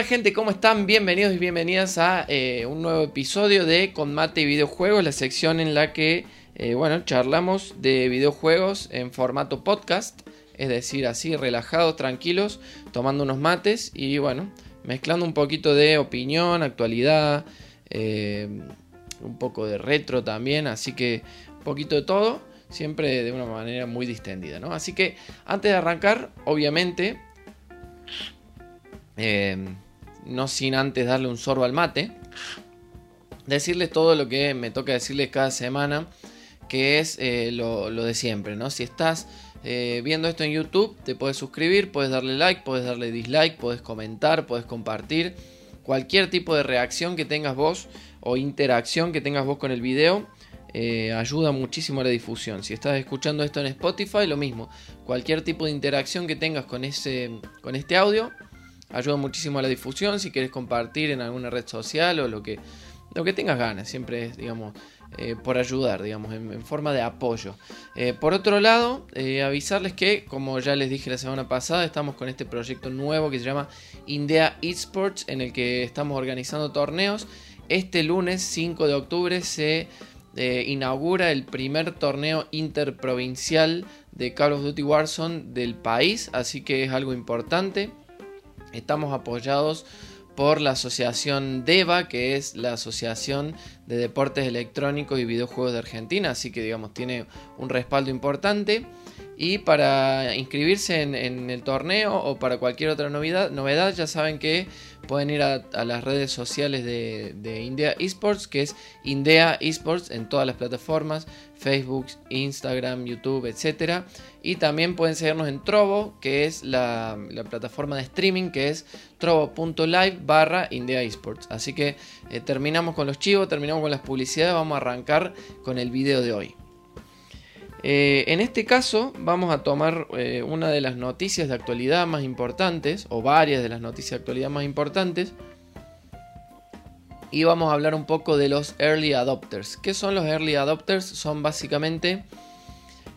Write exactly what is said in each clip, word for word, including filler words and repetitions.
Hola gente, ¿cómo están? Bienvenidos y bienvenidas a eh, un nuevo episodio de Con Mate y Videojuegos, la sección en la que, eh, bueno, charlamos de videojuegos en formato podcast, es decir, así, relajados, tranquilos, tomando unos mates y, bueno, mezclando un poquito de opinión, actualidad, eh, un poco de retro también, así que un poquito de todo, siempre de una manera muy distendida, ¿no? Así que, antes de arrancar, obviamente... Eh, no sin antes darle un sorbo al mate, decirles todo lo que me toca decirles cada semana, que es eh, lo, lo de siempre, ¿no? Si estás eh, viendo esto en YouTube, te puedes suscribir, puedes darle like, puedes darle dislike, puedes comentar, puedes compartir. Cualquier tipo de reacción que tengas vos o interacción que tengas vos con el video eh, ayuda muchísimo a la difusión. Si estás escuchando esto en Spotify, lo mismo. Cualquier tipo de interacción que tengas con, ese, con este audio ayuda muchísimo a la difusión. Si quieres compartir en alguna red social o lo que, lo que tengas ganas, siempre es, digamos, eh, por ayudar, digamos, en, en forma de apoyo. Eh, por otro lado, eh, avisarles que, como ya les dije la semana pasada, estamos con este proyecto nuevo que se llama India Esports, en el que estamos organizando torneos. Este lunes cinco de octubre se eh, inaugura el primer torneo interprovincial de Call of Duty Warzone del país, así que es algo importante. Estamos apoyados por la asociación DEVA, que es la Asociación de Deportes Electrónicos y Videojuegos de Argentina. Así que, digamos, tiene un respaldo importante. Y para inscribirse en, en el torneo o para cualquier otra novedad, novedad ya saben que pueden ir a, a las redes sociales de, de India Esports, que es India Esports en todas las plataformas, Facebook, Instagram, YouTube, etcétera. Y también pueden seguirnos en Trovo, que es la, la plataforma de streaming, que es trovo.live barra India Esports. Así que eh, terminamos con los chivos, terminamos con las publicidades, vamos a arrancar con el video de hoy. Eh, en este caso vamos a tomar eh, una de las noticias de actualidad más importantes, o varias de las noticias de actualidad más importantes, y vamos a hablar un poco de los early adopters. ¿Qué son los early adopters? Son básicamente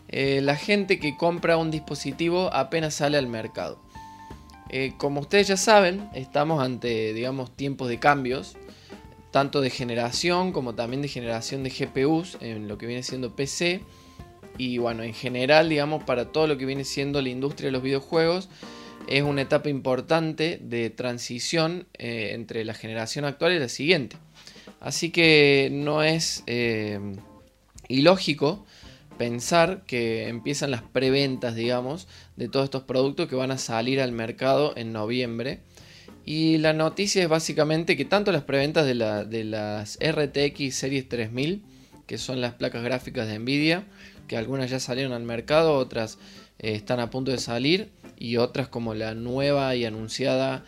eh, la gente que compra un dispositivo apenas sale al mercado. Eh, como ustedes ya saben, estamos ante, digamos, tiempos de cambios, tanto de generación como también de generación de G P Us en lo que viene siendo P C. Y bueno, en general, digamos, para todo lo que viene siendo la industria de los videojuegos, es una etapa importante de transición eh, entre la generación actual y la siguiente. Así que no es eh, ilógico pensar que empiezan las preventas, digamos, de todos estos productos que van a salir al mercado en noviembre. Y la noticia es básicamente que tanto las preventas de, la, de las R T X Series tres mil, que son las placas gráficas de NVIDIA, que algunas ya salieron al mercado, otras eh, están a punto de salir, y otras como la nueva y anunciada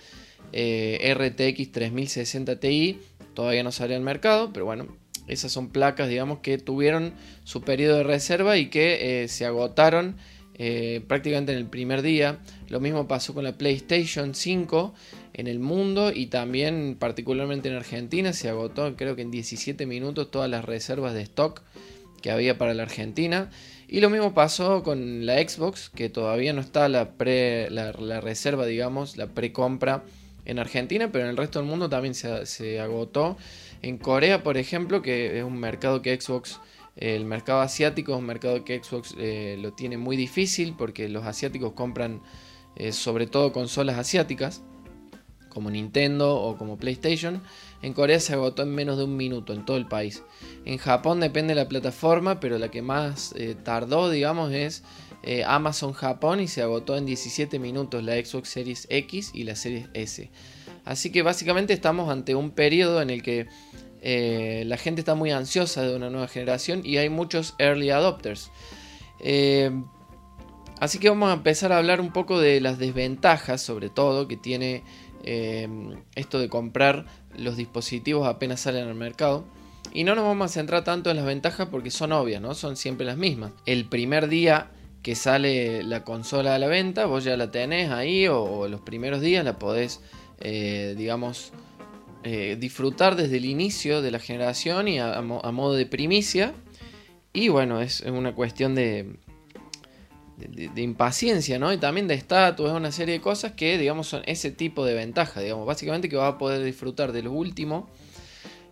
eh, R T X treinta sesenta Ti, todavía no salió al mercado, pero bueno, esas son placas, digamos, que tuvieron su periodo de reserva y que eh, se agotaron eh, prácticamente en el primer día. Lo mismo pasó con la PlayStation cinco en el mundo, y también particularmente en Argentina se agotó, creo que en diecisiete minutos, todas las reservas de stock que había para la Argentina. Y lo mismo pasó con la Xbox, que todavía no está la, pre, la, la reserva, digamos, la precompra en Argentina, pero en el resto del mundo también se, se agotó. En Corea, por ejemplo, que es un mercado que Xbox, eh, el mercado asiático es un mercado que Xbox eh, lo tiene muy difícil, porque los asiáticos compran eh, sobre todo consolas asiáticas, como Nintendo o como PlayStation. En Corea se agotó en menos de un minuto en todo el país. En Japón depende de la plataforma, pero la que más eh, tardó, digamos, es eh, Amazon Japón, y se agotó en diecisiete minutos la Xbox Series X y la Series S. Así que básicamente estamos ante un periodo en el que eh, la gente está muy ansiosa de una nueva generación y hay muchos early adopters. Eh, así que vamos a empezar a hablar un poco de las desventajas, sobre todo, que tiene... Eh, esto de comprar los dispositivos apenas salen al mercado, y no nos vamos a centrar tanto en las ventajas porque son obvias, ¿no? Son siempre las mismas. El primer día que sale la consola a la venta, vos ya la tenés ahí, o, o los primeros días la podés eh, digamos eh, disfrutar desde el inicio de la generación y a, a modo de primicia. Y bueno, es una cuestión de de, de impaciencia, ¿no? Y también de estatus, una serie de cosas que, digamos, son ese tipo de ventaja, digamos, básicamente que vas a poder disfrutar de lo último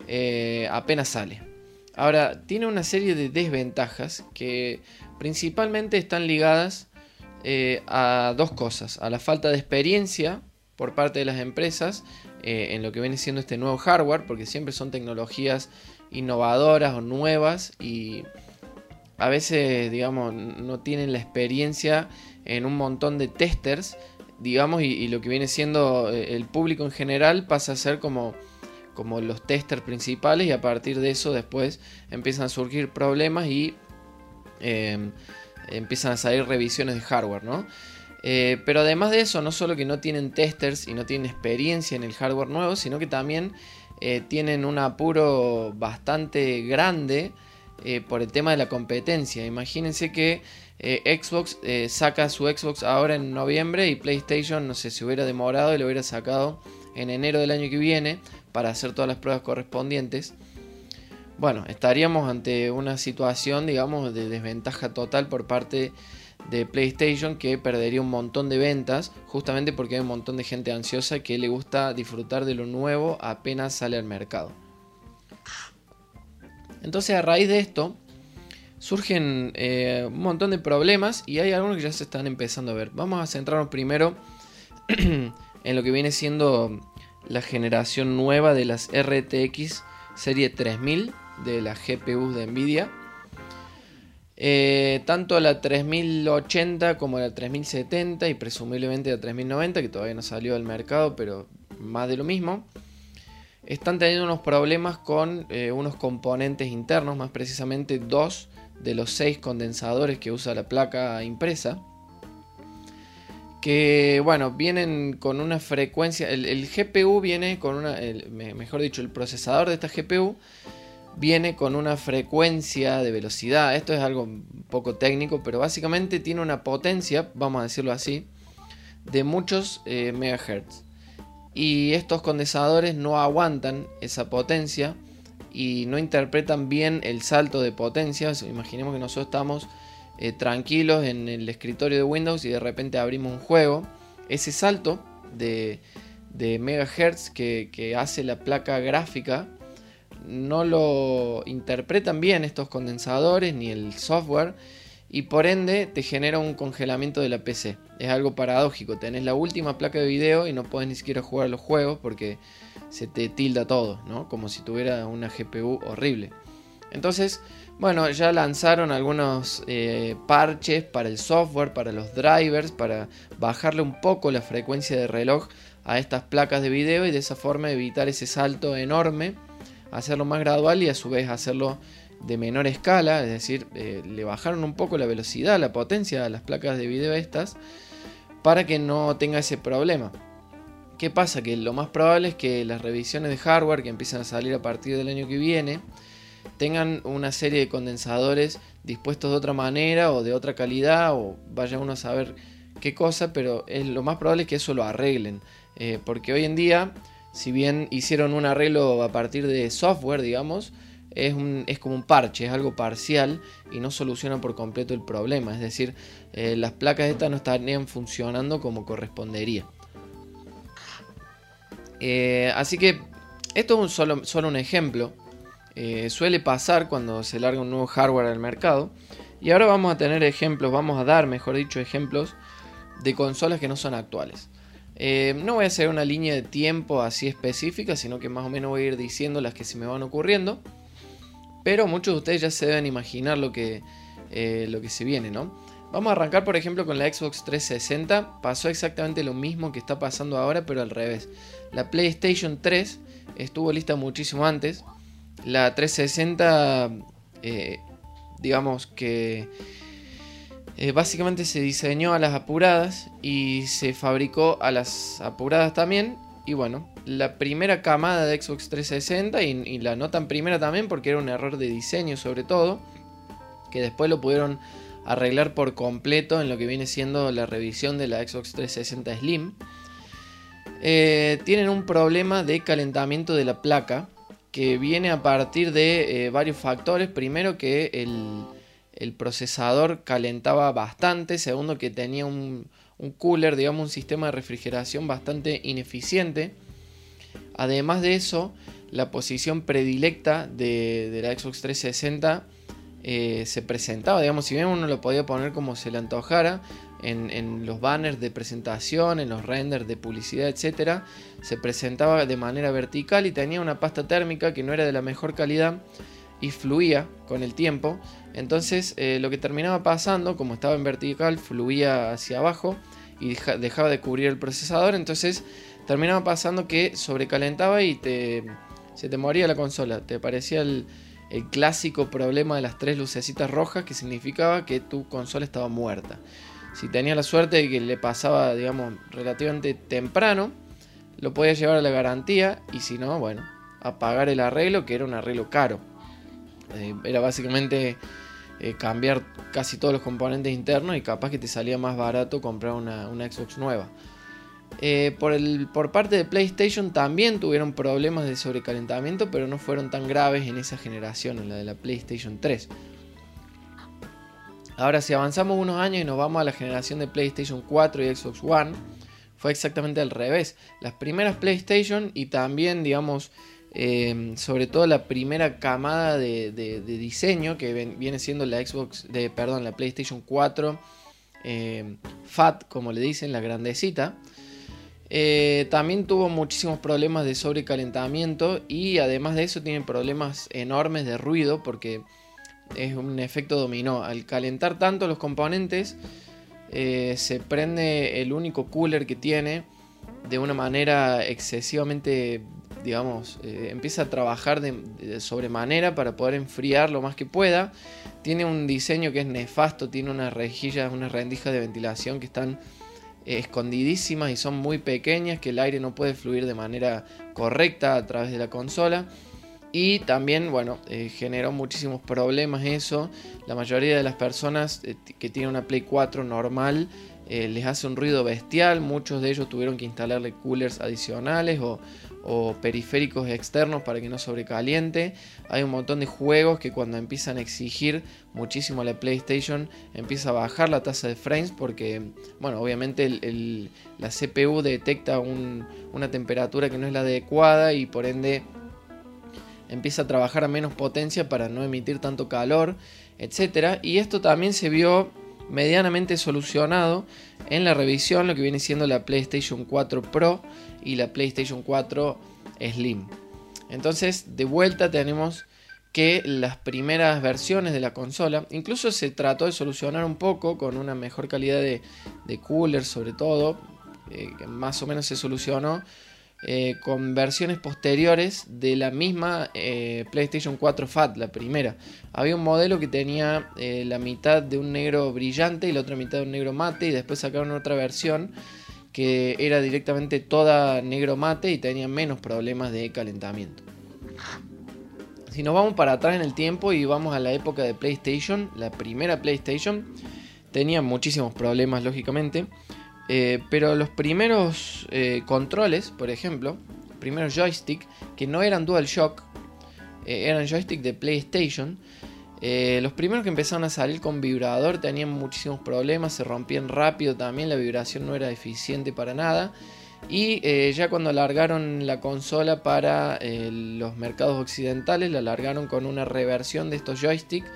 eh, apenas sale. Ahora, tiene una serie de desventajas que principalmente están ligadas eh, a dos cosas, a la falta de experiencia por parte de las empresas eh, en lo que viene siendo este nuevo hardware, porque siempre son tecnologías innovadoras o nuevas y a veces, digamos, no tienen la experiencia en un montón de testers, digamos, y, y lo que viene siendo el público en general pasa a ser como, como los testers principales, y a partir de eso después empiezan a surgir problemas y eh, empiezan a salir revisiones de hardware, ¿no? Eh, pero además de eso, no solo que no tienen testers y no tienen experiencia en el hardware nuevo, sino que también eh, tienen un apuro bastante grande eh, por el tema de la competencia. Imagínense que eh, Xbox eh, saca su Xbox ahora en noviembre y PlayStation, no sé, se hubiera demorado y lo hubiera sacado en enero del año que viene para hacer todas las pruebas correspondientes. Bueno, estaríamos ante una situación, digamos, de desventaja total por parte de PlayStation, que perdería un montón de ventas justamente porque hay un montón de gente ansiosa que le gusta disfrutar de lo nuevo apenas sale al mercado. Entonces, a raíz de esto surgen eh, un montón de problemas y hay algunos que ya se están empezando a ver. Vamos a centrarnos primero en lo que viene siendo la generación nueva de las R T X serie tres mil de las G P Us de NVIDIA. Eh, tanto la tres mil ochenta como la tres mil setenta y presumiblemente la tres mil noventa, que todavía no salió al mercado, pero más de lo mismo, están teniendo unos problemas con eh, unos componentes internos, más precisamente dos de los seis condensadores que usa la placa impresa, que, bueno, vienen con una frecuencia, el, el G P U viene con una, el, mejor dicho, el procesador de esta G P U viene con una frecuencia de velocidad. Esto es algo un poco técnico, pero básicamente tiene una potencia, vamos a decirlo así, de muchos eh, megahertz. Y estos condensadores no aguantan esa potencia y no interpretan bien el salto de potencia. Imaginemos que nosotros estamos eh, tranquilos en el escritorio de Windows y de repente abrimos un juego. Ese salto de, de megahertz que, que hace la placa gráfica no lo interpretan bien estos condensadores ni el software, y por ende te genera un congelamiento de la P C. Es algo paradójico, tenés la última placa de video y no podés ni siquiera jugar los juegos porque se te tilda todo, ¿no? Como si tuviera una G P U horrible. Entonces, bueno, ya lanzaron algunos eh, parches para el software, para los drivers, para bajarle un poco la frecuencia de reloj a estas placas de video y de esa forma evitar ese salto enorme, hacerlo más gradual y a su vez hacerlo de menor escala, es decir, eh, le bajaron un poco la velocidad, la potencia a las placas de video estas para que no tenga ese problema. ¿Qué pasa? Que lo más probable es que las revisiones de hardware que empiezan a salir a partir del año que viene tengan una serie de condensadores dispuestos de otra manera o de otra calidad, o vaya uno a saber qué cosa, pero es, lo más probable es que eso lo arreglen, eh, porque hoy en día, si bien hicieron un arreglo a partir de software, digamos, es, un, es como un parche, es algo parcial y no soluciona por completo el problema. Es decir, eh, las placas estas no estarían funcionando como correspondería. Eh, así que esto es un solo, solo un ejemplo. Eh, suele pasar cuando se larga un nuevo hardware al mercado. Y ahora vamos a tener ejemplos, vamos a dar, mejor dicho, ejemplos de consolas que no son actuales. Eh, no voy a hacer una línea de tiempo así específica, sino que más o menos voy a ir diciendo las que se me van ocurriendo. Pero muchos de ustedes ya se deben imaginar lo que, eh, lo que se viene, ¿no? Vamos a arrancar, por ejemplo, con la Xbox trescientos sesenta. Pasó exactamente lo mismo que está pasando ahora, pero al revés. La PlayStation tres estuvo lista muchísimo antes. La trescientos sesenta, eh, digamos que... Eh, básicamente se diseñó a las apuradas y se fabricó a las apuradas también. Y bueno, la primera camada de Xbox trescientos sesenta, y, y la no tan primera también porque era un error de diseño sobre todo, que después lo pudieron arreglar por completo en lo que viene siendo la revisión de la Xbox trescientos sesenta Slim. Eh, tienen un problema de calentamiento de la placa que viene a partir de eh, varios factores. Primero, que el... el procesador calentaba bastante. Segundo, que tenía un, un cooler, digamos un sistema de refrigeración bastante ineficiente. Además de eso, la posición predilecta de, de la Xbox trescientos sesenta eh, se presentaba, digamos, si bien uno lo podía poner como se le antojara, en, en los banners de presentación, en los renders de publicidad, etcétera, se presentaba de manera vertical y tenía una pasta térmica que no era de la mejor calidad y fluía con el tiempo. Entonces eh, lo que terminaba pasando, como estaba en vertical, fluía hacia abajo y deja, dejaba de cubrir el procesador, entonces terminaba pasando que sobrecalentaba y te, se te moría la consola. Te parecía el, el clásico problema de las tres lucecitas rojas, que significaba que tu consola estaba muerta. Si tenías la suerte de que le pasaba, digamos, relativamente temprano, lo podías llevar a la garantía, y si no, bueno, a pagar el arreglo, que era un arreglo caro. Eh, era básicamente eh, cambiar casi todos los componentes internos, y capaz que te salía más barato comprar una, una Xbox nueva. Eh, por, el, por parte de PlayStation también tuvieron problemas de sobrecalentamiento, pero no fueron tan graves en esa generación, en la de la PlayStation tres. Ahora, si avanzamos unos años y nos vamos a la generación de PlayStation cuatro y Xbox One, fue exactamente al revés. Las primeras PlayStation, y también, digamos, eh, sobre todo la primera camada de, de, de diseño, que ven, viene siendo la Xbox, de, perdón, la PlayStation cuatro eh, Fat, como le dicen, la grandecita. Eh, también tuvo muchísimos problemas de sobrecalentamiento, y además de eso tiene problemas enormes de ruido, porque es un efecto dominó. Al calentar tanto los componentes, eh, se prende el único cooler que tiene de una manera excesivamente, digamos, eh, empieza a trabajar de, de sobremanera para poder enfriar lo más que pueda. Tiene un diseño que es nefasto, tiene unas rejillas, unas rendijas de ventilación que están escondidísimas y son muy pequeñas, que el aire no puede fluir de manera correcta a través de la consola. Y también, bueno, eh, generó muchísimos problemas eso. La mayoría de las personas eh, que tienen una Play cuatro normal eh, les hace un ruido bestial. Muchos de ellos tuvieron que instalarle coolers adicionales o, o periféricos externos para que no sobrecaliente. Hay un montón de juegos que cuando empiezan a exigir muchísimo la PlayStation, empieza a bajar la tasa de frames, porque, bueno, obviamente el, el, la C P U detecta un, una temperatura que no es la adecuada, y por ende empieza a trabajar a menos potencia para no emitir tanto calor, etcétera. Y esto también se vio medianamente solucionado en la revisión, lo que viene siendo la PlayStation cuatro Pro y la PlayStation cuatro Slim. Entonces, de vuelta tenemos que las primeras versiones de la consola, incluso se trató de solucionar un poco con una mejor calidad de, de cooler, sobre todo, eh, que más o menos se solucionó eh, con versiones posteriores de la misma eh, PlayStation cuatro Fat, la primera. Había un modelo que tenía eh, la mitad de un negro brillante y la otra mitad de un negro mate, y después sacaron otra versión que era directamente toda negro mate y tenía menos problemas de calentamiento. Si nos vamos para atrás en el tiempo y vamos a la época de PlayStation, la primera PlayStation tenía muchísimos problemas, lógicamente, eh, pero los primeros eh, controles, por ejemplo, los primeros joystick, que no eran DualShock, eh, eran joystick de PlayStation, Eh, los primeros que empezaron a salir con vibrador tenían muchísimos problemas, se rompían rápido también, la vibración no era eficiente para nada. Y eh, ya cuando largaron la consola para eh, los mercados occidentales, la largaron con una reversión de estos joysticks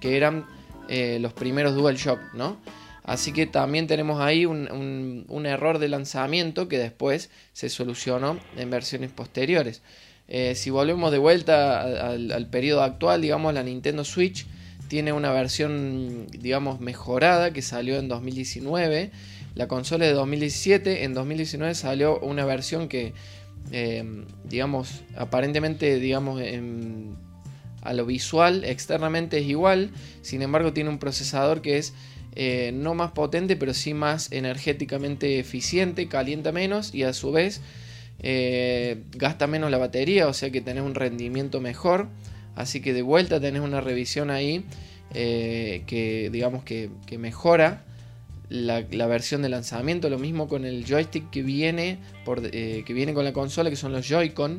que eran eh, los primeros DualShock, ¿no? Así que también tenemos ahí un, un, un error de lanzamiento que después se solucionó en versiones posteriores. Eh, si volvemos de vuelta al, al periodo actual, digamos, la Nintendo Switch tiene una versión, digamos, mejorada que salió en dos mil diecinueve. La consola de dos mil diecisiete, en dos mil diecinueve salió una versión que, eh, digamos, aparentemente, digamos, en, a lo visual, externamente es igual. Sin embargo, tiene un procesador que es eh, no más potente, pero sí más energéticamente eficiente, calienta menos y a su vez Eh, gasta menos la batería, o sea que tenés un rendimiento mejor. Así que de vuelta tenés una revisión ahí eh, que, digamos, que, que mejora la, la versión de lanzamiento. Lo mismo con el joystick que viene, por, eh, que viene con la consola, que son los Joy-Con,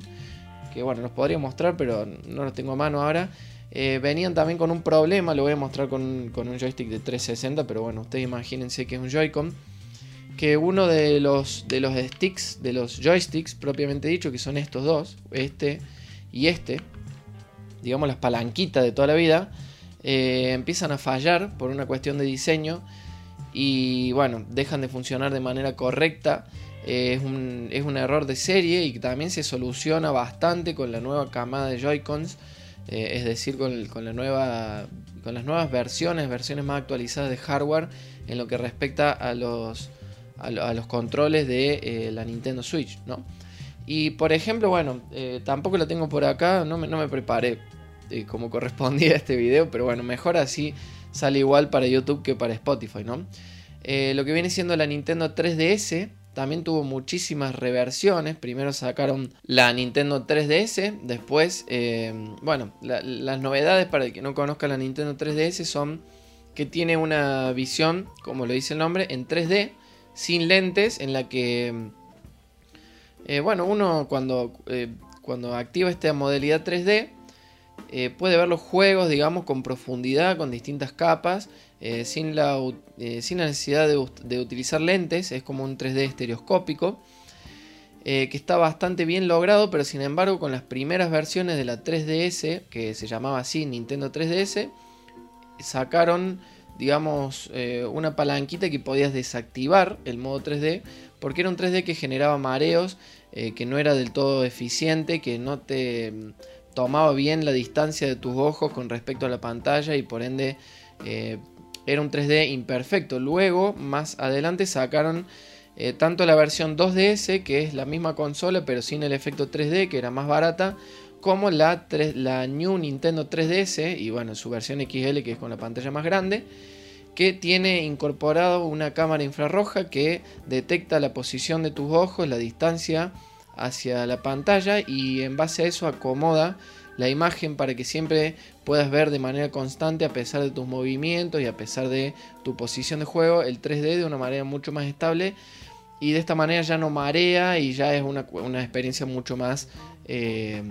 que bueno, los podría mostrar pero no los tengo a mano ahora. Eh, venían también con un problema, lo voy a mostrar con, con un joystick de trescientos sesenta, pero bueno, ustedes imagínense que es un Joy-Con, que uno de los, de los sticks, de los joysticks propiamente dicho, que son estos dos, este y este, digamos las palanquitas de toda la vida, eh, empiezan a fallar por una cuestión de diseño y bueno, dejan de funcionar de manera correcta. Eh, es, un, es un error de serie y también se soluciona bastante con la nueva camada de Joy-Cons. Eh, es decir, con, con, la nueva, con las nuevas versiones, versiones más actualizadas de hardware en lo que respecta a los, a lo, a los controles de eh, la Nintendo Switch, ¿no? Y por ejemplo, bueno, eh, tampoco lo tengo por acá, no me, no me preparé eh, como correspondía a este video, pero bueno, mejor así sale igual para YouTube que para Spotify, ¿no? Eh, lo que viene siendo la Nintendo tres D S... también tuvo muchísimas reversiones. Primero sacaron la Nintendo tres D S. Después, eh, bueno, la, las novedades para el que no conozca la Nintendo tres D S son que tiene una visión, como lo dice el nombre, en tres D, sin lentes, en la que, eh, bueno, uno cuando, eh, cuando activa esta modalidad tres D, eh, puede ver los juegos, digamos, con profundidad, con distintas capas. Eh, sin, la, eh, sin la necesidad de, de utilizar lentes, es como un tres D estereoscópico, eh, que está bastante bien logrado, pero sin embargo con las primeras versiones de la tres D S, que se llamaba así Nintendo tres D S, sacaron, digamos, eh, una palanquita que podías desactivar el modo tres D, porque era un tres D que generaba mareos, eh, que no era del todo eficiente, que no te tomaba bien la distancia de tus ojos con respecto a la pantalla y por ende... Eh, era un tres D imperfecto. Luego, más adelante, sacaron eh, tanto la versión dos D S, que es la misma consola, pero sin el efecto tres D, que era más barata, como la, la New Nintendo tres D S, y bueno, su versión X L, que es con la pantalla más grande, que tiene incorporado una cámara infrarroja que detecta la posición de tus ojos, la distancia hacia la pantalla, y en base a eso acomoda la imagen para que siempre puedas ver de manera constante, a pesar de tus movimientos y a pesar de tu posición de juego, el tres D de una manera mucho más estable, y de esta manera ya no marea y ya es una, una experiencia mucho más eh,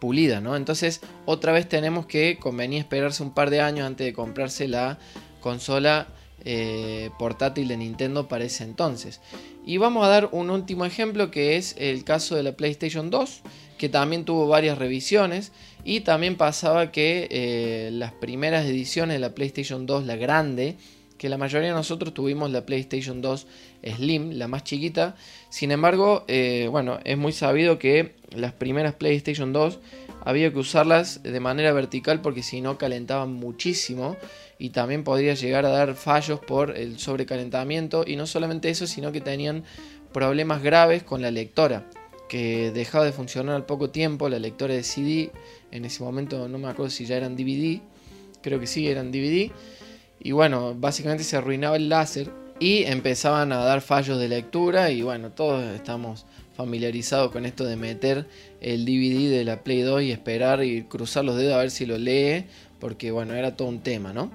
pulida, ¿no? Entonces otra vez tenemos que convenir esperarse un par de años antes de comprarse la consola eh, portátil de Nintendo para ese entonces. Y vamos a dar un último ejemplo, que es el caso de la PlayStation dos, que también tuvo varias revisiones, y también pasaba que eh, las primeras ediciones de la PlayStation dos, la grande, que la mayoría de nosotros tuvimos la PlayStation dos Slim, la más chiquita, sin embargo, eh, bueno, es muy sabido que las primeras PlayStation dos había que usarlas de manera vertical porque si no calentaban muchísimo y también podría llegar a dar fallos por el sobrecalentamiento, y no solamente eso, sino que tenían problemas graves con la lectora, que dejaba de funcionar al poco tiempo la lectora de C D. En ese momento no me acuerdo si ya eran D V D, creo que sí, eran D V D, y bueno, básicamente se arruinaba el láser y empezaban a dar fallos de lectura, y bueno, todos estamos familiarizados con esto de meter el D V D de la Play dos y esperar y cruzar los dedos a ver si lo lee, porque bueno, era todo un tema, ¿no?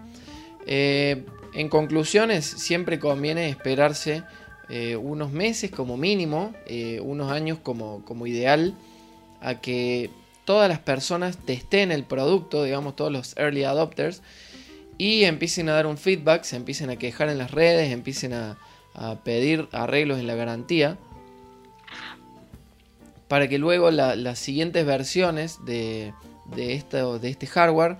Eh, en conclusiones, siempre conviene esperarse Eh, unos meses como mínimo, eh, unos años como, como ideal, a que todas las personas testen el producto, digamos todos los early adopters, y empiecen a dar un feedback, se empiecen a quejar en las redes, empiecen a, a pedir arreglos en la garantía, para que luego la, las siguientes versiones de, de, esto, de este hardware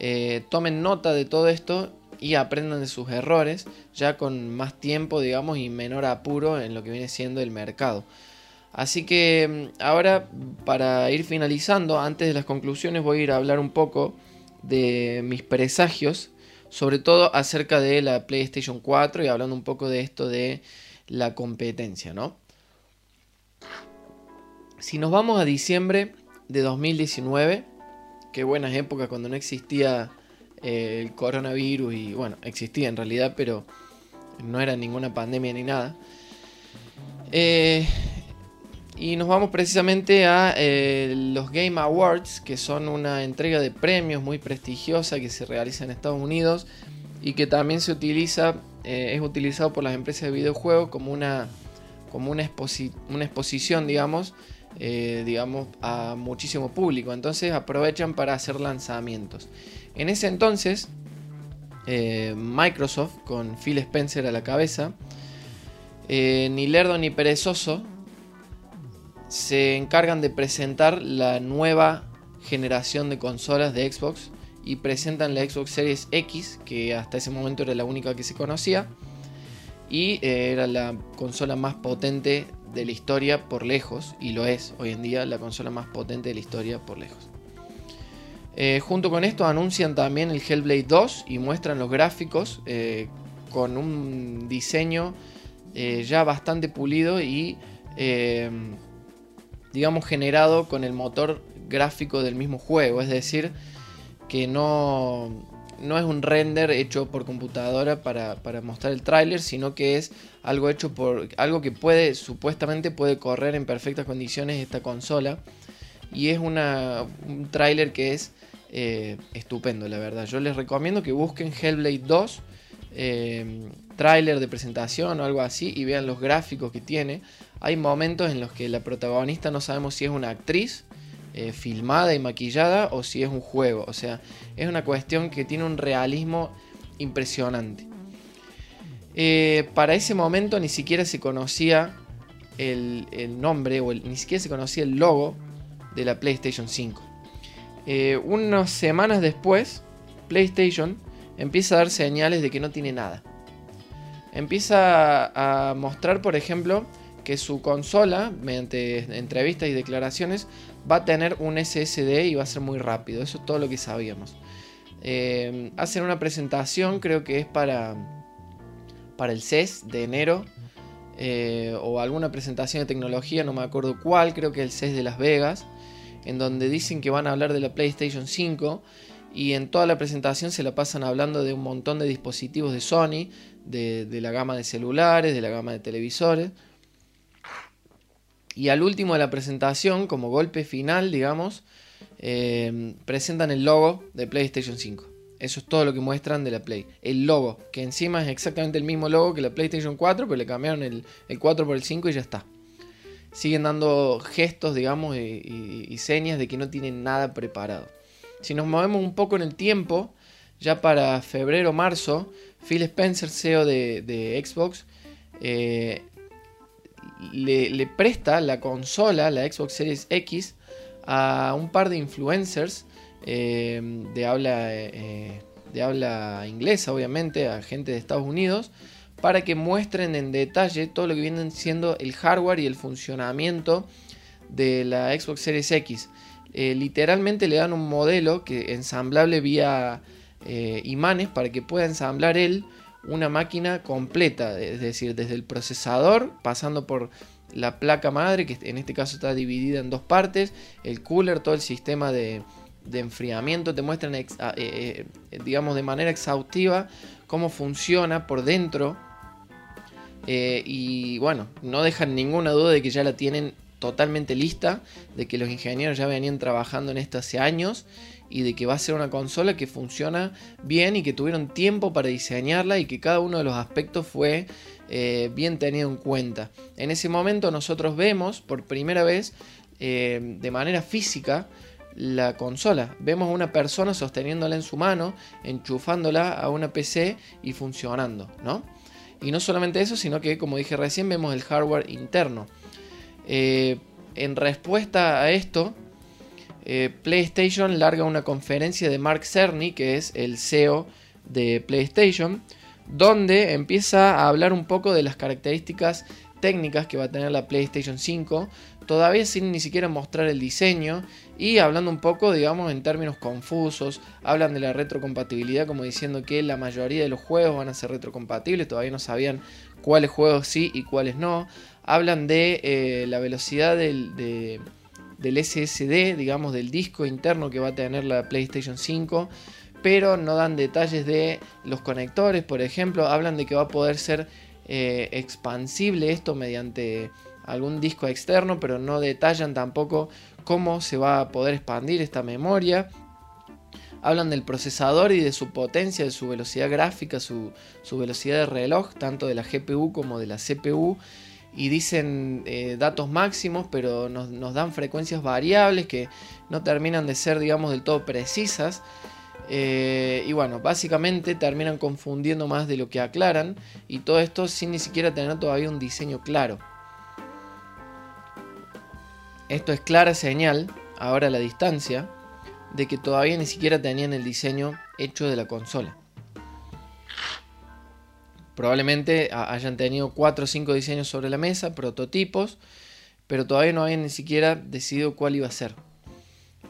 eh, tomen nota de todo esto y aprendan de sus errores, ya con más tiempo, digamos, y menor apuro en lo que viene siendo el mercado. Así que ahora, para ir finalizando, antes de las conclusiones voy a ir a hablar un poco de mis presagios, sobre todo acerca de la PlayStation cuatro, y hablando un poco de esto de la competencia, ¿no? Si nos vamos a diciembre de dos mil diecinueve, qué buenas épocas cuando no existía el coronavirus, y bueno, existía en realidad, pero no era ninguna pandemia ni nada. Eh, y nos vamos precisamente a eh, los Game Awards, que son una entrega de premios muy prestigiosa que se realiza en Estados Unidos y que también se utiliza, eh, es utilizado por las empresas de videojuegos como una, como una, exposi- una exposición, digamos, eh, digamos, a muchísimo público. Entonces aprovechan para hacer lanzamientos. En ese entonces, eh, Microsoft, con Phil Spencer a la cabeza, eh, ni lerdo ni perezoso, se encargan de presentar la nueva generación de consolas de Xbox y presentan la Xbox Series X, que hasta ese momento era la única que se conocía y eh, era la consola más potente de la historia por lejos, y lo es hoy en día la consola más potente de la historia por lejos. Eh, junto con esto anuncian también el Hellblade dos y muestran los gráficos eh, con un diseño eh, ya bastante pulido y eh, digamos generado con el motor gráfico del mismo juego, es decir, que no, no es un render hecho por computadora para, para mostrar el tráiler, sino que es algo hecho por algo que puede, supuestamente puede correr en perfectas condiciones esta consola, y es una, un tráiler que es eh, estupendo, la verdad. Yo les recomiendo que busquen Hellblade dos eh, tráiler de presentación o algo así y vean los gráficos que tiene. Hay momentos en los que la protagonista no sabemos si es una actriz Eh, filmada y maquillada o si es un juego. O sea, es una cuestión que tiene un realismo impresionante. Eh, para ese momento ni siquiera se conocía el, el nombre o el, ni siquiera se conocía el logo de la PlayStation cinco. Eh, unas semanas después, PlayStation empieza a dar señales de que no tiene nada. Empieza a, a mostrar, por ejemplo, que su consola, mediante entrevistas y declaraciones, va a tener un ese ese de y va a ser muy rápido. Eso es todo lo que sabíamos. Eh, hacen una presentación, creo que es para, para el C E S de enero. Eh, o alguna presentación de tecnología, no me acuerdo cuál. Creo que el C E S de Las Vegas. En donde dicen que van a hablar de la PlayStation cinco. Y en toda la presentación se la pasan hablando de un montón de dispositivos de Sony. De, de la gama de celulares, de la gama de televisores. Y al último de la presentación, como golpe final, digamos, eh, presentan el logo de PlayStation cinco. Eso es todo lo que muestran de la Play. El logo, que encima es exactamente el mismo logo que la PlayStation cuatro, pero le cambiaron el, el cuatro por el cinco y ya está. Siguen dando gestos, digamos, y, y, y señas de que no tienen nada preparado. Si nos movemos un poco en el tiempo, ya para febrero o marzo, Phil Spencer, C E O de, de Xbox, eh, Le, le presta la consola, la Xbox Series X, a un par de influencers eh, de, habla, eh, de habla inglesa, obviamente, a gente de Estados Unidos, para que muestren en detalle todo lo que vienen siendo el hardware y el funcionamiento de la Xbox Series X. Eh, literalmente le dan un modelo que ensamblable vía eh, imanes para que pueda ensamblar él una máquina completa, es decir, desde el procesador, pasando por la placa madre, que en este caso está dividida en dos partes, el cooler, todo el sistema de, de enfriamiento. Te muestran, ex, eh, eh, digamos, de manera exhaustiva cómo funciona por dentro. Eh, y bueno, no dejan ninguna duda de que ya la tienen totalmente lista, de que los ingenieros ya venían trabajando en esto hace años, y de que va a ser una consola que funciona bien y que tuvieron tiempo para diseñarla y que cada uno de los aspectos fue eh, bien tenido en cuenta. En ese momento nosotros vemos por primera vez eh, de manera física la consola. Vemos a una persona sosteniéndola en su mano, enchufándola a una P C y funcionando, ¿no? Y no solamente eso, sino que, como dije recién, vemos el hardware interno. Eh, en respuesta a esto, Eh, PlayStation larga una conferencia de Mark Cerny, que es el C E O de PlayStation, donde empieza a hablar un poco de las características técnicas que va a tener la PlayStation cinco, todavía sin ni siquiera mostrar el diseño, y hablando un poco, digamos, en términos confusos. Hablan de la retrocompatibilidad, como diciendo que la mayoría de los juegos van a ser retrocompatibles, todavía no sabían cuáles juegos sí y cuáles no. Hablan de eh, la velocidad del... De, del ese ese de, digamos, del disco interno que va a tener la PlayStation cinco, pero no dan detalles de los conectores, por ejemplo. Hablan de que va a poder ser eh, expansible esto mediante algún disco externo, pero no detallan tampoco cómo se va a poder expandir esta memoria. Hablan del procesador y de su potencia, de su velocidad gráfica, su, su velocidad de reloj, tanto de la G P U como de la C P U. y dicen eh, datos máximos, pero nos, nos dan frecuencias variables que no terminan de ser, digamos, del todo precisas. Eh, y bueno, básicamente terminan confundiendo más de lo que aclaran, y todo esto sin ni siquiera tener todavía un diseño claro. Esto es clara señal, ahora a la distancia, de que todavía ni siquiera tenían el diseño hecho de la consola. Probablemente hayan tenido cuatro o cinco diseños sobre la mesa, prototipos, pero todavía no habían ni siquiera decidido cuál iba a ser.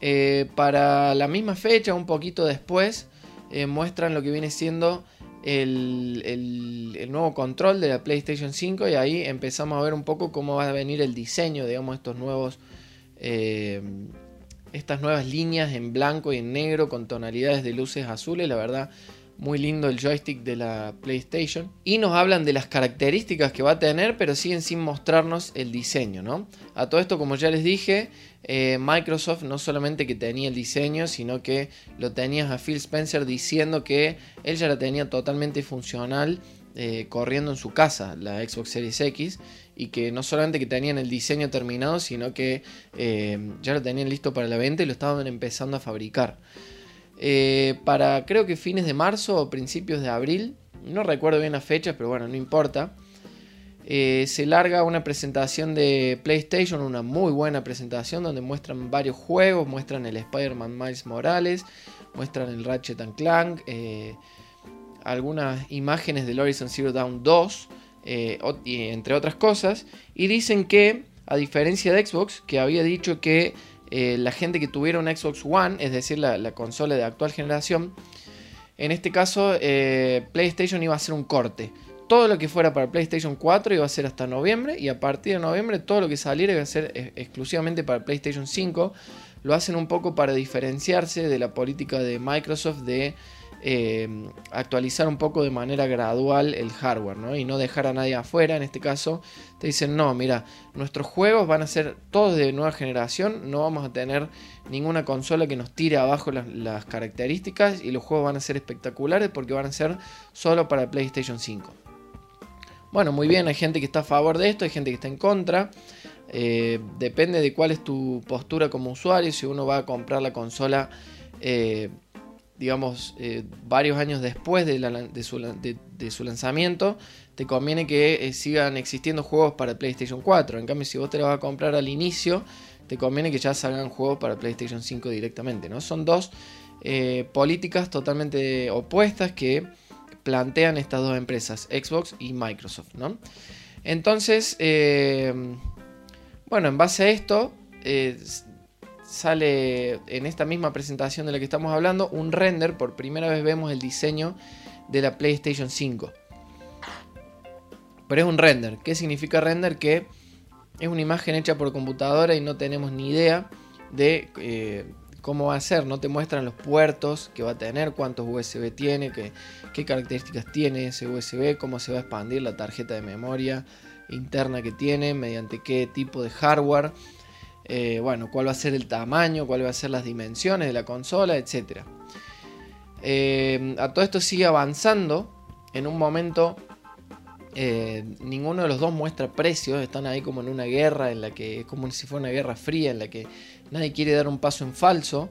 Eh, para la misma fecha, un poquito después, eh, muestran lo que viene siendo el, el, el nuevo control de la PlayStation cinco, y ahí empezamos a ver un poco cómo va a venir el diseño, digamos, estos nuevos, eh, estas nuevas líneas en blanco y en negro con tonalidades de luces azules. La verdad, muy lindo el joystick de la PlayStation. Y nos hablan de las características que va a tener, pero siguen sin mostrarnos el diseño, ¿no? A todo esto, como ya les dije, eh, Microsoft no solamente que tenía el diseño, sino que lo tenías a Phil Spencer diciendo que él ya la tenía totalmente funcional, eh, corriendo en su casa, la Xbox Series X. Y que no solamente que tenían el diseño terminado, sino que eh, ya lo tenían listo para la venta y lo estaban empezando a fabricar. Eh, para creo que fines de marzo o principios de abril, no recuerdo bien las fechas, pero bueno, no importa, eh, se larga una presentación de PlayStation, una muy buena presentación donde muestran varios juegos, muestran el Spider-Man Miles Morales, muestran el Ratchet and Clank, eh, algunas imágenes del Horizon Zero Dawn dos, eh, entre otras cosas, y dicen que, a diferencia de Xbox, que había dicho que Eh, la gente que tuviera un Xbox One, es decir, la, la consola de actual generación, en este caso eh, PlayStation iba a hacer un corte. Todo lo que fuera para PlayStation cuatro iba a ser hasta noviembre, y a partir de noviembre todo lo que saliera iba a ser ex- exclusivamente para PlayStation cinco. Lo hacen un poco para diferenciarse de la política de Microsoft de eh, actualizar un poco de manera gradual el hardware, ¿no? Y no dejar a nadie afuera. En este caso te dicen: no, mira, nuestros juegos van a ser todos de nueva generación, no vamos a tener ninguna consola que nos tire abajo las, las características, y los juegos van a ser espectaculares porque van a ser solo para PlayStation cinco. Bueno, muy bien, hay gente que está a favor de esto, hay gente que está en contra. Eh, depende de cuál es tu postura como usuario. Si uno va a comprar la consola, eh, digamos, eh, varios años después de, la, de, su, de, de su lanzamiento, te conviene que eh, sigan existiendo juegos para PlayStation cuatro. En cambio, si vos te la vas a comprar al inicio, te conviene que ya salgan juegos para PlayStation cinco directamente, ¿no? Son dos eh, políticas totalmente opuestas que plantean estas dos empresas, Xbox y Microsoft, ¿no? Entonces, eh, bueno, en base a esto, eh, sale en esta misma presentación de la que estamos hablando un render. Por primera vez vemos el diseño de la PlayStation cinco. Pero es un render. ¿Qué significa render? Que es una imagen hecha por computadora y no tenemos ni idea de eh, cómo va a ser. No te muestran los puertos que va a tener, cuántos U S B tiene, qué, qué características tiene ese U S B, cómo se va a expandir la tarjeta de memoria interna que tiene, mediante qué tipo de hardware, eh, bueno, cuál va a ser el tamaño, cuál va a ser las dimensiones de la consola, etcétera. Eh, a todo esto sigue avanzando. En un momento, eh, ninguno de los dos muestra precios. Están ahí como en una guerra, en la que es como si fuera una guerra fría, en la que nadie quiere dar un paso en falso.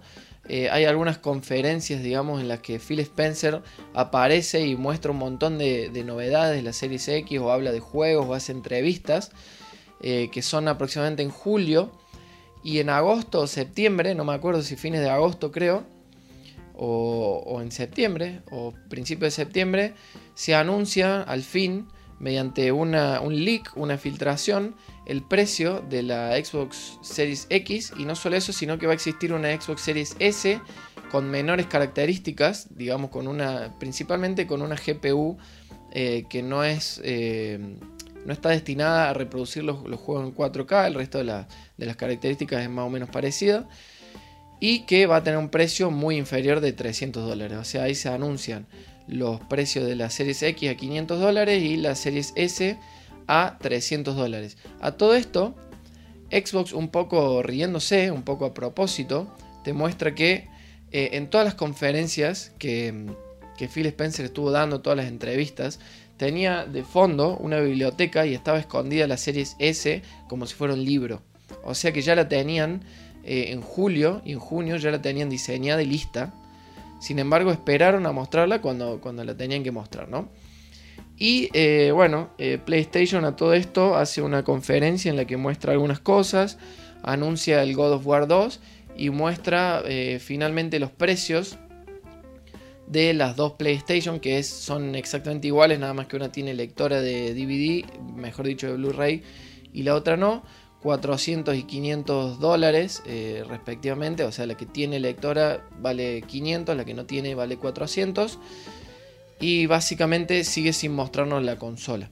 Eh, hay algunas conferencias, digamos, en las que Phil Spencer aparece y muestra un montón de, de novedades de la Series X, o habla de juegos, o hace entrevistas, eh, que son aproximadamente en julio. Y en agosto o septiembre, no me acuerdo si fines de agosto creo, o, o en septiembre, o principio de septiembre, se anuncia al fin, mediante una, un leak, una filtración, el precio de la Xbox Series X. Y no solo eso, sino que va a existir una Xbox Series S con menores características, digamos, con una, principalmente con una G P U eh, que no es eh, no está destinada a reproducir los, los juegos en cuatro K. El resto de, la, de las características es más o menos parecido, y que va a tener un precio muy inferior de trescientos dólares. O sea, ahí se anuncian los precios de la Series X a quinientos dólares y la Series S a trescientos dólares. A todo esto, Xbox, un poco riéndose, un poco a propósito, te muestra que eh, en todas las conferencias que, que Phil Spencer estuvo dando, todas las entrevistas, tenía de fondo una biblioteca y estaba escondida la Series S como si fuera un libro. O sea que ya la tenían eh, en julio y en junio ya la tenían diseñada y lista. Sin embargo, esperaron a mostrarla cuando, cuando la tenían que mostrar, ¿no? Y eh, bueno, eh, PlayStation a todo esto hace una conferencia en la que muestra algunas cosas, anuncia el God of War dos y muestra eh, finalmente los precios de las dos PlayStation, que es, son exactamente iguales, nada más que una tiene lectora de D V D, mejor dicho de Blu-ray, y la otra no. cuatrocientos y quinientos dólares eh, respectivamente, o sea, la que tiene lectora vale quinientos, la que no tiene vale cuatrocientos, y básicamente sigue sin mostrarnos la consola.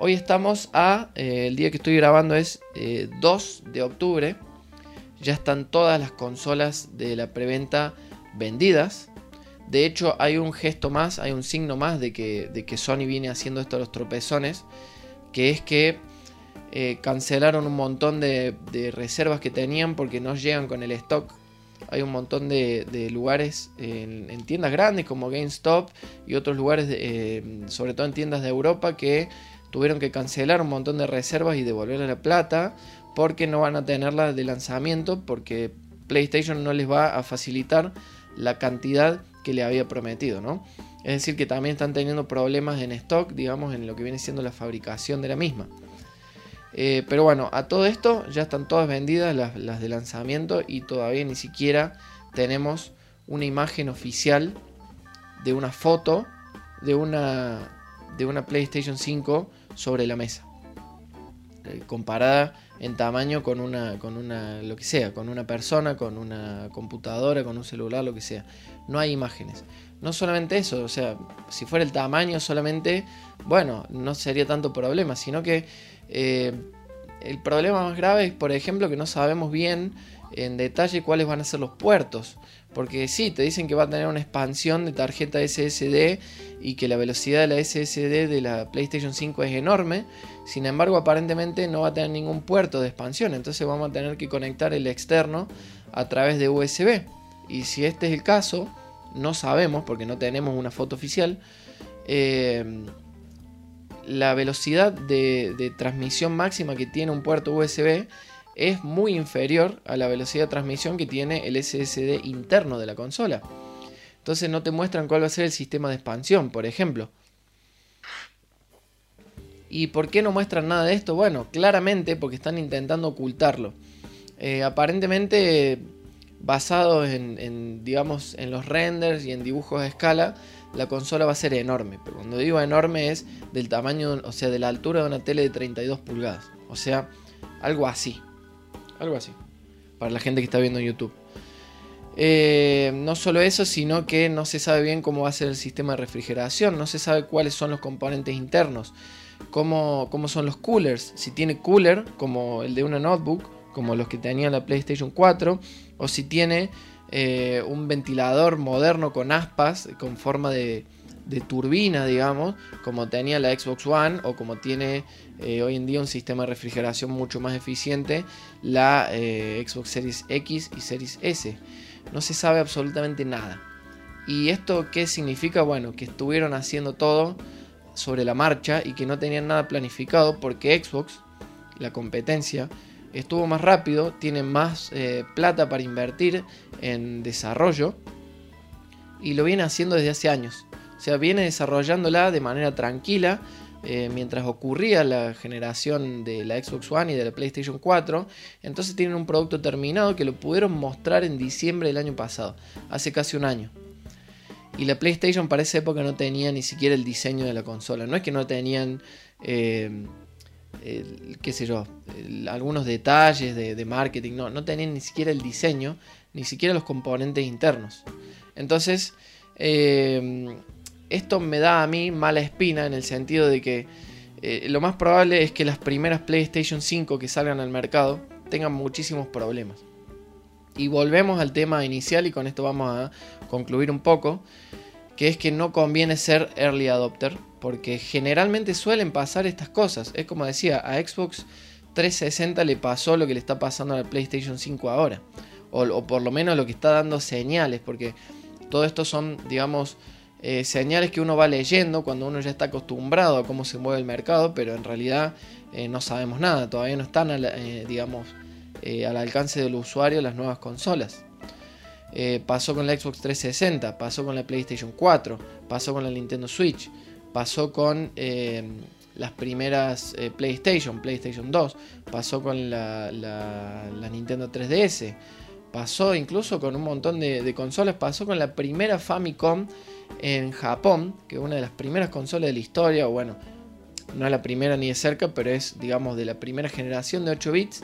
Hoy estamos a, eh, el día que estoy grabando es eh, dos de octubre, ya están todas las consolas de la preventa vendidas. De hecho, hay un gesto más, hay un signo más de que, de que Sony viene haciendo esto a los tropezones, que es que eh, cancelaron un montón de, de reservas que tenían porque no llegan con el stock. Hay un montón de, de lugares en, en tiendas grandes como GameStop y otros lugares, de, eh, sobre todo en tiendas de Europa, que tuvieron que cancelar un montón de reservas y devolverle la plata porque no van a tenerla de lanzamiento, porque PlayStation no les va a facilitar la cantidad que le había prometido, ¿no? Es decir, que también están teniendo problemas en stock, digamos, en lo que viene siendo la fabricación de la misma. Eh, pero bueno, a todo esto ya están todas vendidas las, las de lanzamiento y todavía ni siquiera tenemos una imagen oficial de una foto de una, de una PlayStation cinco sobre la mesa. Eh, comparada en tamaño con una, con una, lo que sea, con una persona, con una computadora, con un celular, lo que sea. No hay imágenes. No solamente eso, o sea, si fuera el tamaño solamente, bueno, no sería tanto problema, sino que eh, el problema más grave es, por ejemplo, que no sabemos bien en detalle cuáles van a ser los puertos. Porque sí, te dicen que va a tener una expansión de tarjeta S S D y que la velocidad de la S S D de la PlayStation cinco es enorme. Sin embargo, aparentemente no va a tener ningún puerto de expansión. Entonces vamos a tener que conectar el externo a través de U S B. Y si este es el caso, no sabemos porque no tenemos una foto oficial. Eh, la velocidad de, de transmisión máxima que tiene un puerto U S B es muy inferior a la velocidad de transmisión que tiene el S S D interno de la consola. Entonces no te muestran cuál va a ser el sistema de expansión, por ejemplo. ¿Y por qué no muestran nada de esto? Bueno, claramente porque están intentando ocultarlo. Eh, aparentemente, basados en, en, digamos, en los renders y en dibujos a escala, la consola va a ser enorme. Pero cuando digo enorme es del tamaño, o sea, de la altura de una tele de treinta y dos pulgadas. O sea, algo así. Algo así, para la gente que está viendo en YouTube. Eh, no solo eso, sino que no se sabe bien cómo va a ser el sistema de refrigeración. No se sabe cuáles son los componentes internos. Cómo, cómo son los coolers. Si tiene cooler, como el de una notebook, como los que tenía la PlayStation cuatro. O si tiene eh, un ventilador moderno con aspas, con forma de, de turbina, digamos. Como tenía la Xbox One o como tiene... Eh, hoy en día un sistema de refrigeración mucho más eficiente, la eh, Xbox Series X y Series S. No se sabe absolutamente nada. ¿Y esto qué significa? Bueno, que estuvieron haciendo todo sobre la marcha y que no tenían nada planificado, porque Xbox, la competencia, estuvo más rápido, tiene más eh, plata para invertir en desarrollo y lo viene haciendo desde hace años. O sea, viene desarrollándola de manera tranquila. Eh, mientras ocurría la generación de la Xbox One y de la PlayStation cuatro, entonces tienen un producto terminado que lo pudieron mostrar en diciembre del año pasado, hace casi un año. Y la PlayStation para esa época no tenía ni siquiera el diseño de la consola. No es que no tenían, eh, eh, qué sé yo, eh, algunos detalles de, de marketing, no, no tenían ni siquiera el diseño, ni siquiera los componentes internos. Entonces, eh, esto me da a mí mala espina en el sentido de que eh, lo más probable es que las primeras PlayStation cinco que salgan al mercado tengan muchísimos problemas. Y volvemos al tema inicial, y con esto vamos a concluir un poco, que es que no conviene ser early adopter, porque generalmente suelen pasar estas cosas. Es como decía, a Xbox trescientos sesenta le pasó lo que le está pasando a la PlayStation cinco ahora, o, o por lo menos lo que está dando señales, porque todo esto son, digamos... eh, señales que uno va leyendo cuando uno ya está acostumbrado a cómo se mueve el mercado, pero en realidad eh, no sabemos nada, todavía no están al, eh, digamos, eh, al alcance del usuario las nuevas consolas. Eh, pasó con la Xbox trescientos sesenta, pasó con la PlayStation cuatro, pasó con la Nintendo Switch, pasó con eh, las primeras eh, PlayStation, PlayStation dos, pasó con la, la, la Nintendo tres D S, pasó incluso con un montón de, de consolas, pasó con la primera Famicom en Japón, que es una de las primeras consolas de la historia, bueno, no es la primera ni de cerca, pero es, digamos, de la primera generación de ocho bits,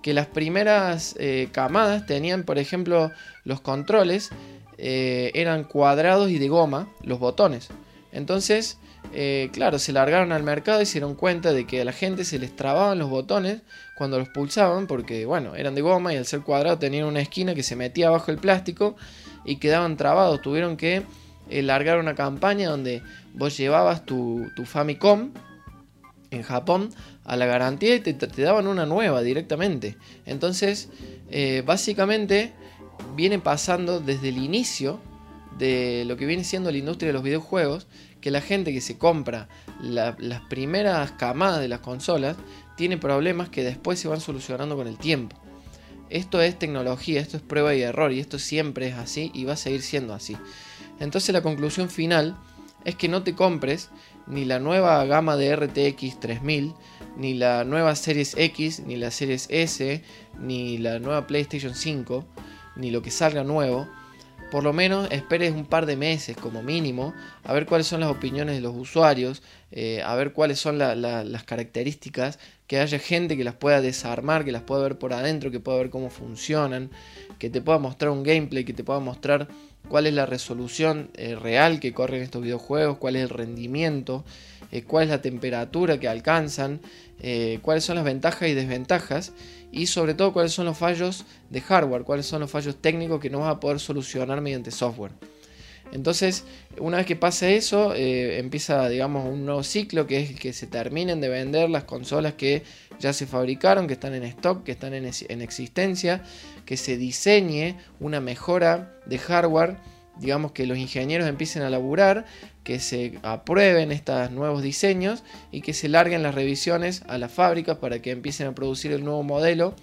que las primeras eh, camadas tenían, por ejemplo, los controles eh, eran cuadrados y de goma, los botones. Entonces, eh, claro, se largaron al mercado y se dieron cuenta de que a la gente se les trababan los botones cuando los pulsaban, porque, bueno, eran de goma y al ser cuadrado tenían una esquina que se metía bajo el plástico y quedaban trabados. Tuvieron que eh, largar una campaña donde vos llevabas tu, tu Famicom en Japón a la garantía y te, te daban una nueva directamente. Entonces eh, básicamente viene pasando desde el inicio de lo que viene siendo la industria de los videojuegos, que la gente que se compra la, las primeras camadas de las consolas tiene problemas que después se van solucionando con el tiempo. Esto es tecnología, esto es prueba y error, y esto siempre es así y va a seguir siendo así. Entonces la conclusión final es que no te compres ni la nueva gama de R T X tres mil, ni la nueva Series X, ni la Series S, ni la nueva PlayStation cinco, ni lo que salga nuevo. Por lo menos esperes un par de meses como mínimo, a ver cuáles son las opiniones de los usuarios, eh, a ver cuáles son la, la, las características, que haya gente que las pueda desarmar, que las pueda ver por adentro, que pueda ver cómo funcionan, que te pueda mostrar un gameplay, que te pueda mostrar cuál es la resolución eh, real que corren estos videojuegos, cuál es el rendimiento, eh, cuál es la temperatura que alcanzan, eh, cuáles son las ventajas y desventajas, y sobre todo cuáles son los fallos de hardware, cuáles son los fallos técnicos que no vas a poder solucionar mediante software. Entonces, una vez que pasa eso, eh, empieza, digamos, un nuevo ciclo, que es que se terminen de vender las consolas que ya se fabricaron, que están en stock, que están en, en existencia, que se diseñe una mejora de hardware, digamos, que los ingenieros empiecen a laburar, que se aprueben estos nuevos diseños y que se larguen las revisiones a las fábricas para que empiecen a producir el nuevo modelo,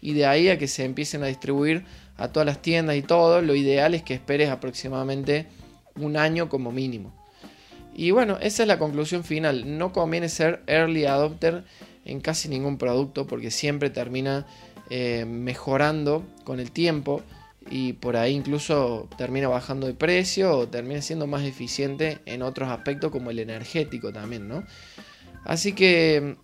y de ahí a que se empiecen a distribuir a todas las tiendas y todo. Lo ideal es que esperes aproximadamente un año como mínimo. Y bueno, esa es la conclusión final. No conviene ser early adopter en casi ningún producto, porque siempre termina eh, mejorando con el tiempo, y por ahí incluso termina bajando de precio o termina siendo más eficiente en otros aspectos, como el energético también, ¿no? Así que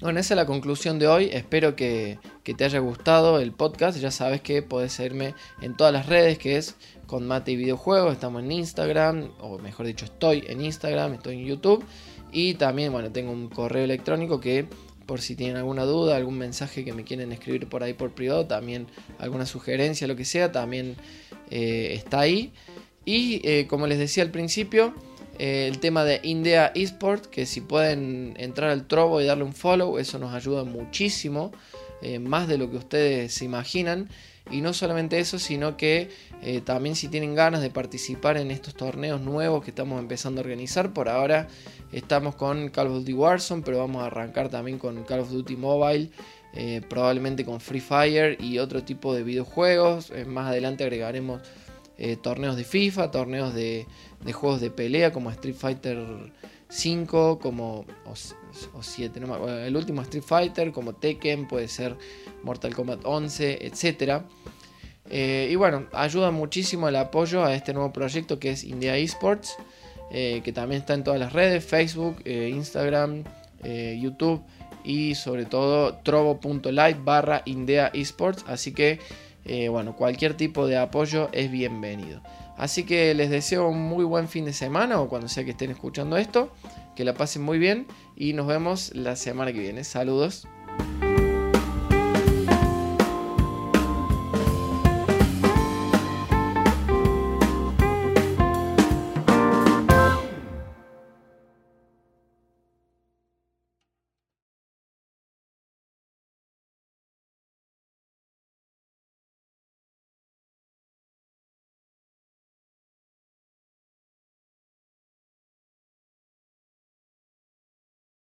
bueno, esa es la conclusión de hoy. Espero que, que te haya gustado el podcast. Ya sabes que podés seguirme en todas las redes, que es Con Mate y Videojuegos. Estamos en Instagram, o mejor dicho, estoy en Instagram, estoy en YouTube. Y también, bueno, tengo un correo electrónico que, por si tienen alguna duda, algún mensaje que me quieren escribir por ahí por privado, también alguna sugerencia, lo que sea, también eh, está ahí. Y eh, como les decía al principio, el tema de India Esports, que si pueden entrar al trobo y darle un follow, eso nos ayuda muchísimo, eh, más de lo que ustedes se imaginan. Y no solamente eso, sino que eh, también si tienen ganas de participar en estos torneos nuevos que estamos empezando a organizar. Por ahora estamos con Call of Duty Warzone, pero vamos a arrancar también con Call of Duty Mobile, eh, probablemente con Free Fire y otro tipo de videojuegos. Eh, más adelante agregaremos Eh, torneos de FIFA, torneos de, de juegos de pelea como Street Fighter cinco, como o siete, no me acuerdo, el último Street Fighter, como Tekken, puede ser Mortal Kombat once, etcétera. Eh, y bueno, ayuda muchísimo el apoyo a este nuevo proyecto que es India Esports, eh, que también está en todas las redes, Facebook, eh, Instagram, eh, YouTube y sobre todo trovo.live barra India Esports. Así que Eh, bueno, cualquier tipo de apoyo es bienvenido. Así que les deseo un muy buen fin de semana, o cuando sea que estén escuchando esto, que la pasen muy bien y nos vemos la semana que viene. Saludos.